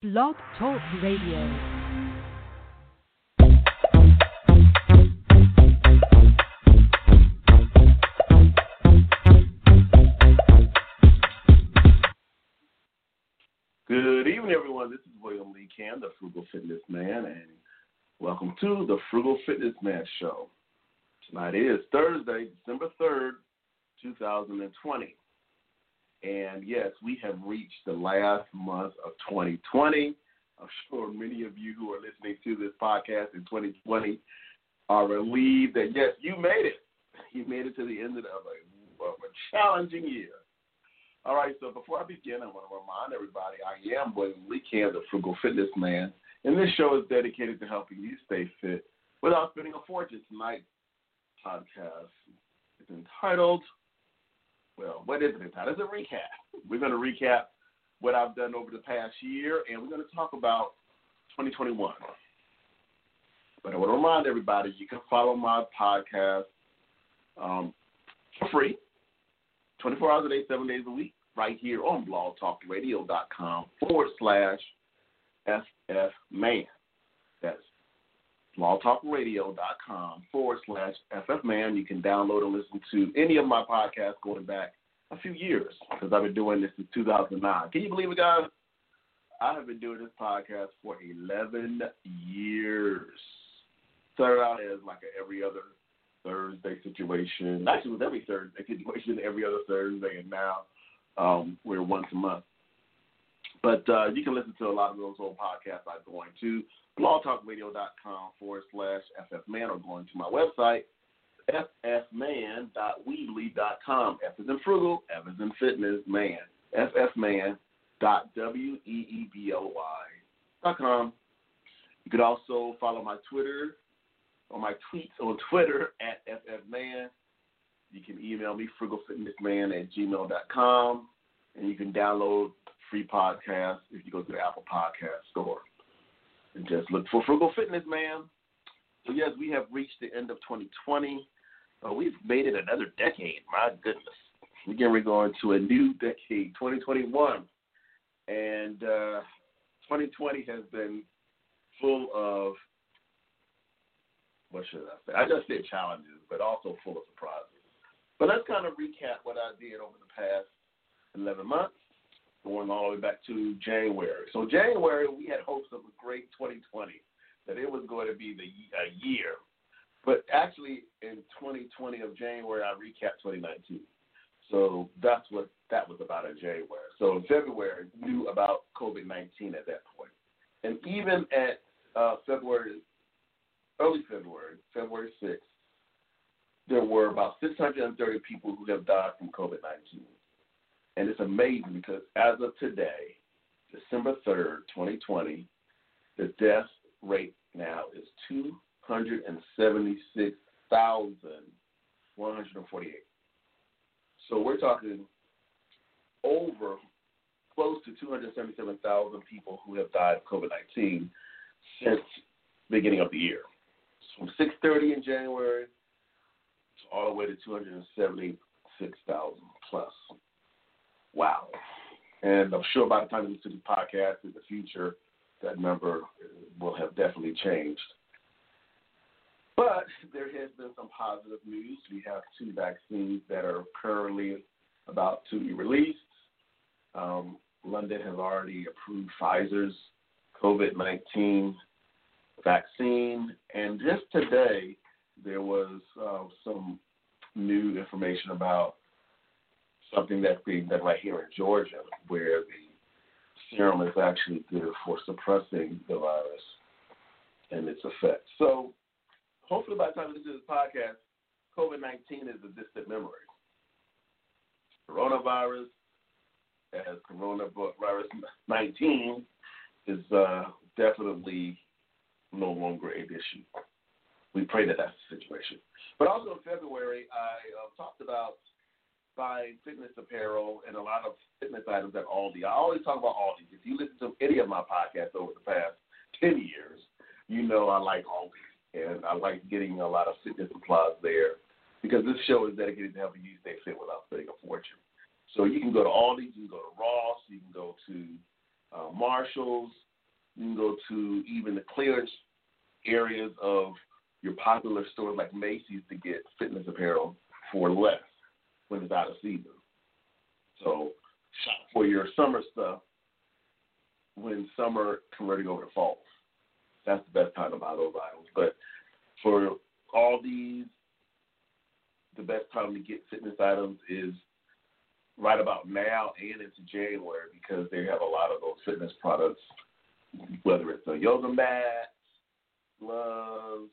Blog Talk Radio. Good evening, everyone. This is William Lee Campbell, the Frugal Fitness Man, and welcome to the Frugal Fitness Man Show. Tonight is Thursday, December 3rd, 2020. And yes, we have reached the last month of 2020. I'm sure many of you who are listening to this podcast in 2020 are relieved that, yes, you made it. You made it to the end of a challenging year. All right, so before I begin, I want to remind everybody I am William Lee Campbell, the Frugal Fitness Man, and this show is dedicated to helping you stay fit without spending a fortune. Tonight's podcast is entitled, well, what is it entitled? It's a recap. We're going to recap what I've done over the past year, and we're going to talk about 2021. But I want to remind everybody you can follow my podcast for free. 24 hours a day, 7 days a week, right here on blogtalkradio.com/ffman. That's blogtalkradio.com/ffman. You can download and listen to any of my podcasts going back a few years because I've been doing this since 2009. Can you believe it, guys? I have been doing this podcast for 11 years. Started out as like a every other Thursday situation. Actually, it was every Thursday situation, every other Thursday, and now we're once a month. But you can listen to a lot of those old podcasts by going to blogtalkradio.com/ffman or going to my website, ffman.weebly.com. F is in frugal, F is in fitness, man. ffman.weebly.com. You could also follow my Twitter, on my tweets on Twitter, at ffman. You can email me, frugalfitnessman@gmail.com, and you can download free podcasts if you go to the Apple Podcast Store. And just look for Frugal Fitness Man. So, yes, we have reached the end of 2020. We've made it another decade. My goodness. Again, we're going to a new decade, 2021. And 2020 has been full of, what should I say? I just said challenges, but also full of surprises. But let's kind of recap what I did over the past 11 months, going all the way back to January. So January, we had hopes of a great 2020, that it was going to be a year. But actually, in 2020 of January, I recapped 2019. So that's what that was about in January. So in February, knew about COVID-19 at that point. And even at February 6th, there were about 630 people who have died from COVID-19. And it's amazing because as of today, December 3rd, 2020, the death rate now is 276,148. So we're talking over close to 277,000 people who have died of COVID-19 since the beginning of the year. From 630 in January to all the way to 276,000 plus. Wow. And I'm sure by the time you listen to the podcast in the future, that number will have definitely changed. But there has been some positive news. We have two vaccines that are currently about to be released. London has already approved Pfizer's COVID-19 vaccine, and just today there was some new information about something that's being done right here in Georgia, where the serum is actually good for suppressing the virus and its effects. So hopefully by the time we do this podcast, COVID-19 is a distant memory. Coronavirus, as coronavirus 19, is definitely no longer an issue. We pray that that's the situation. But also in February, I talked about buying fitness apparel and a lot of fitness items at Aldi. I always talk about Aldi. If you listen to any of my podcasts over the past 10 years, you know I like Aldi, and I like getting a lot of fitness supplies there because this show is dedicated to helping you stay fit without spending a fortune. So you can go to Aldi, you can go to Ross, you can go to Marshall's, You can go to even the clearance areas of your popular stores like Macy's to get fitness apparel for less when it's out of season. So shop for your summer stuff when summer converting over to fall. That's the best time to buy those items. But for Aldi's, the best time to get fitness items is right about now and into January because they have a lot of those fitness products, whether it's a yoga mat, gloves,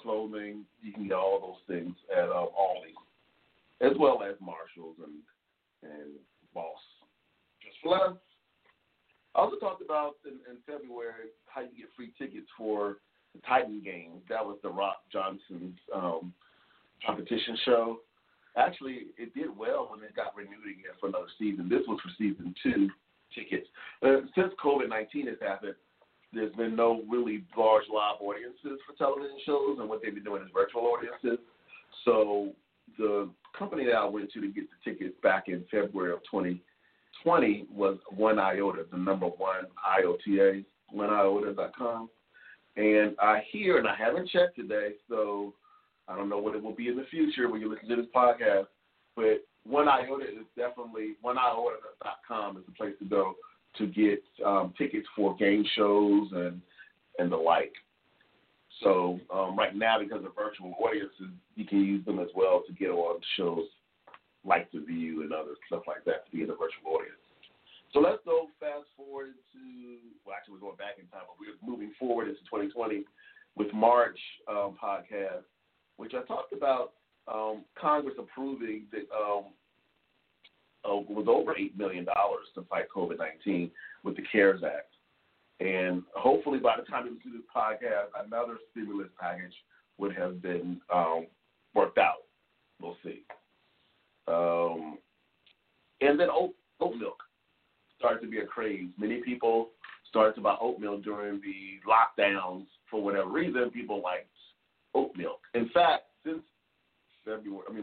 clothing. You can get all those things at Aldi, as well as Marshall's and Boss. Just for less. I also talked about in February how you get free tickets for the Titan Games. That was the Rock Johnson's competition show. Actually, it did well when it got renewed again for another season. This was for season 2 tickets. Since COVID-19 has happened, there's been no really large live audiences for television shows, and what they've been doing is virtual audiences. So the company that I went to get the tickets back in February of 2020 was OneIota.com, OneIota.com. And I hear, and I haven't checked today, so I don't know what it will be in the future when you listen to this podcast, but OneIota.com is the place to go to get tickets for game shows and the like. So right now, because of virtual audiences, you can use them as well to get on shows like The View and other stuff like that to be in a virtual audience. So let's go fast forward to, well, actually we're going back in time, but we're moving forward into 2020 with March podcast, which I talked about Congress approving that was over $8 million to fight COVID-19 with the CARES Act. And hopefully by the time you listen to this podcast, another stimulus package would have been worked out. We'll see. And then oat milk started to be a craze. Many people started to buy oat milk during the lockdowns. For whatever reason, people liked oat milk. In fact, since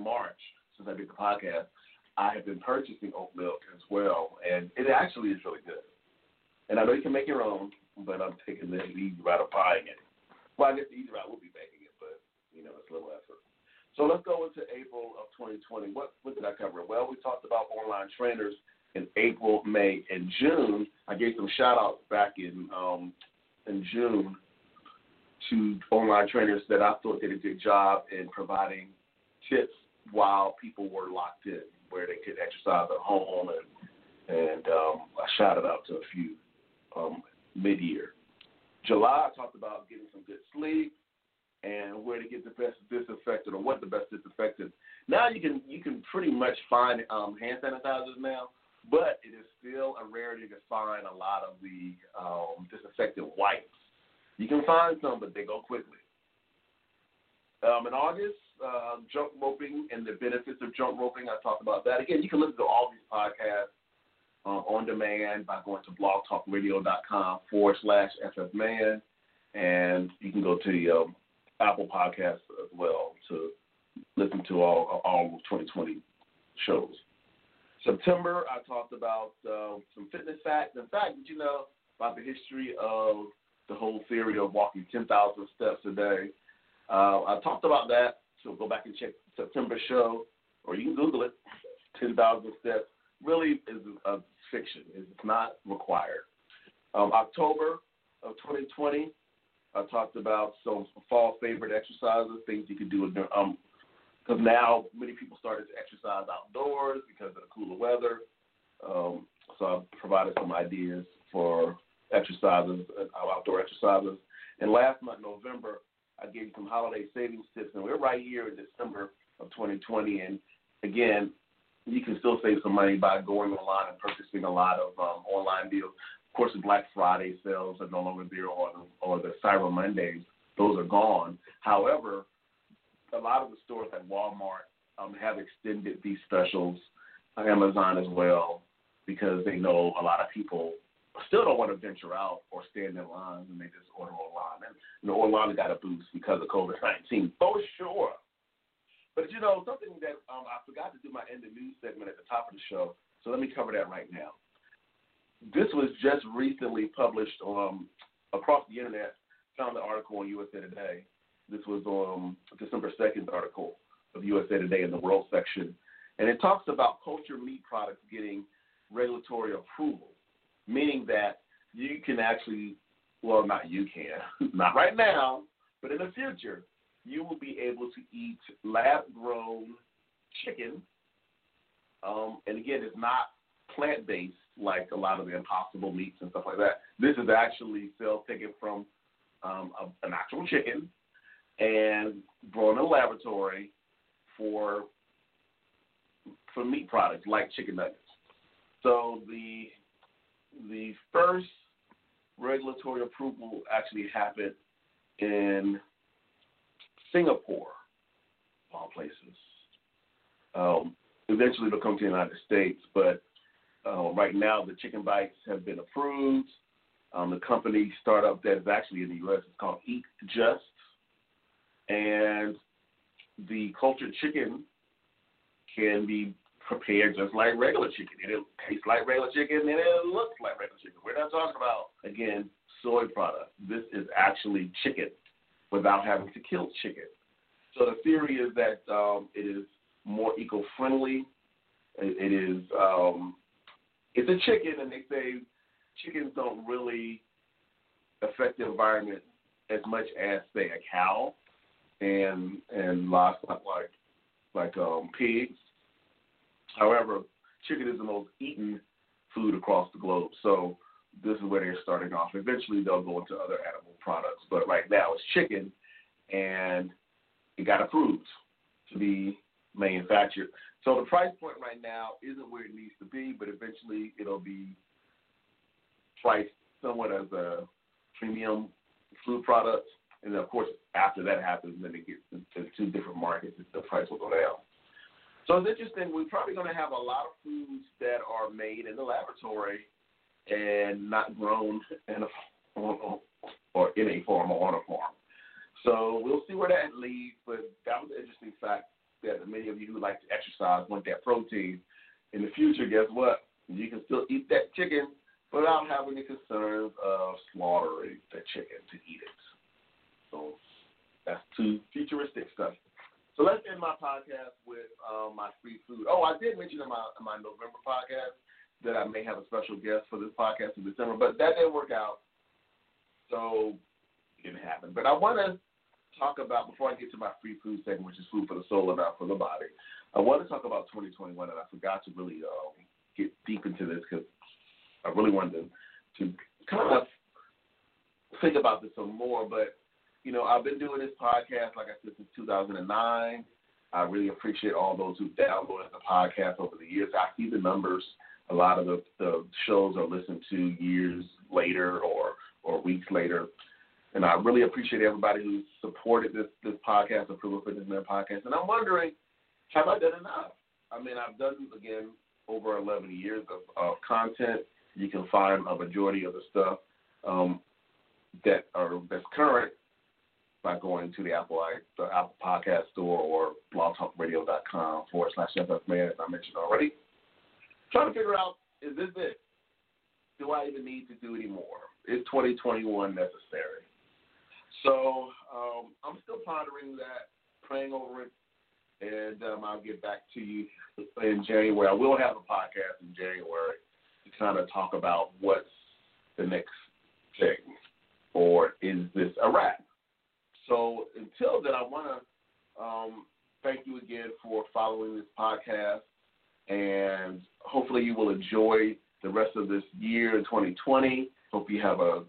March, since I did the podcast, I have been purchasing oat milk as well, and it actually is really good. And I know you can make your own, but I'm taking the easy route of buying it. Well, I guess the easy route will be making it, but, it's a little effort. So let's go into April of 2020. What did I cover? Well, we talked about online trainers in April, May, and June. I gave some shout-outs back in June to online trainers that I thought did a good job in providing tips while people were locked in, where they could exercise at home, and I shouted out to a few mid-year. July, I talked about getting some good sleep and where to get the best disinfectant or what the best disinfectant. Now you can pretty much find hand sanitizers now, but it is still a rarity to find a lot of the disinfectant wipes. You can find some, but they go quickly. In August, jump roping and the benefits of jump roping. I talked about that. Again, you can listen to all these podcasts on demand by going to blogtalkradio.com/ffman, and you can go to the Apple Podcasts as well to listen to all 2020 shows. September, I talked about some fitness facts. In fact, did you know about the history of the whole theory of walking 10,000 steps a day? I talked about that, so go back and check September's show, or you can Google it. 10,000 steps really is a fiction. It's not required. October of 2020, I talked about some fall favorite exercises, things you could do. Because now many people started to exercise outdoors because of the cooler weather. So I provided some ideas for exercises, outdoor exercises. And last month, November, I gave you some holiday savings tips, and we're right here in December of 2020. And again, you can still save some money by going online and purchasing a lot of online deals. Of course, the Black Friday sales are no longer there, or the Cyber Mondays. Those are gone. However, a lot of the stores like Walmart have extended these specials, Amazon as well, because they know a lot of people still don't want to venture out or stand in lines, and they just order online. And online got a boost because of COVID-19, for sure. But, something that I forgot to do my end of news segment at the top of the show, so let me cover that right now. This was just recently published across the internet. Found the article on USA Today. This was December 2nd article of USA Today in the World section. And it talks about cultured meat products getting regulatory approval, meaning that you can actually, well, not you can, not right now, but in the future, you will be able to eat lab-grown chicken. And again, it's not plant-based like a lot of the Impossible Meats and stuff like that. This is actually still taken from an actual chicken and grown in a laboratory for meat products like chicken nuggets. So the first regulatory approval actually happened in Singapore, of all places. Eventually it'll come to the United States, but right now the chicken bites have been approved. The company startup that is actually in the U.S. is called Eat Just, and the cultured chicken can be prepared just like regular chicken. It'll taste like regular chicken, and it looks like regular chicken. We're not talking about, again, soy products. This is actually chicken without having to kill chicken. So the theory is that it is more eco-friendly. It's a chicken, and they say chickens don't really affect the environment as much as, say, a cow and livestock like pigs. However, chicken is the most eaten food across the globe, so this is where they're starting off. Eventually, they'll go into other animal products, but right now it's chicken, and it got approved to be manufactured. So the price point right now isn't where it needs to be, but eventually it'll be priced somewhat as a premium food product, and then, of course, after that happens, then it gets to two different markets, the price will go down. So it's interesting. We're probably going to have a lot of foods that are made in the laboratory and not grown in a farm or on a farm. So we'll see where that leads, but that was an interesting fact that many of you who like to exercise want that protein. In the future, guess what? You can still eat that chicken without having the concerns of slaughtering the chicken to eat it. So that's too futuristic stuff. So let's end my podcast with my free food. Oh, I did mention in my November podcast that I may have a special guest for this podcast in December, but that didn't work out, so it didn't happen. But I want to talk about, before I get to my free food segment, which is food for the soul and not for the body, I want to talk about 2021, and I forgot to really get deep into this because I really wanted to kind of think about this some more, but you know, I've been doing this podcast, like I said, since 2009. I really appreciate all those who downloaded the podcast over the years. I see the numbers. A lot of the shows are listened to years later or weeks later. And I really appreciate everybody who supported this podcast, the Proof of Fitness Man podcast. And I'm wondering, have I done enough? I mean, I've done, again, over 11 years of content. You can find a majority of the stuff that's current by going to the Apple Podcast Store or blogtalkradio.com/ffman, as I mentioned already. I'm trying to figure out, is this it? Do I even need to do any more? Is 2021 necessary? So I'm still pondering that, praying over it, and I'll get back to you in January. I will have a podcast in January to kind of talk about what's the next thing, or is this a wrap? So until then, I want to thank you again for following this podcast, and hopefully you will enjoy the rest of this year in 2020. Hope you have a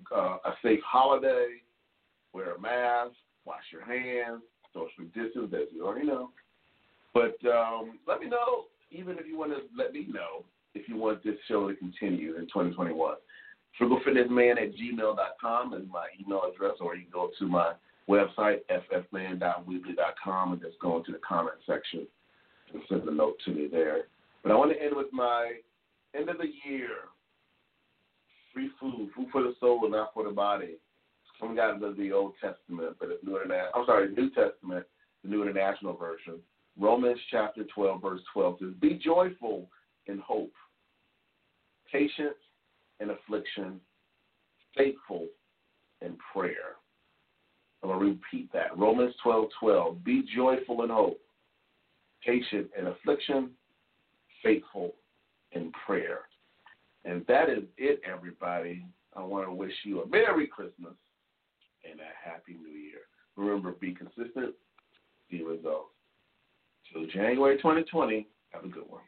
safe holiday. Wear a mask, wash your hands, social distance, as you already know. But let me know, even if you want to let me know, if you want this show to continue in 2021. frugalfitnessman@gmail.com is my email address, or you can go to my website, ffman.weebly.com, and just go into the comment section and send a note to me there. But I want to end with my end of the year free food for the soul and not for the body. It's coming out of the Old Testament, but it's New Testament, the New International Version. Romans chapter 12, verse 12 says, "Be joyful in hope, patient in affliction, faithful in prayer. I'm going to repeat that. Romans 12:12. Be joyful in hope, patient in affliction, faithful in prayer. And that is it, everybody. I want to wish you a Merry Christmas and a Happy New Year. Remember, be consistent, see results. Till January 2020, have a good one.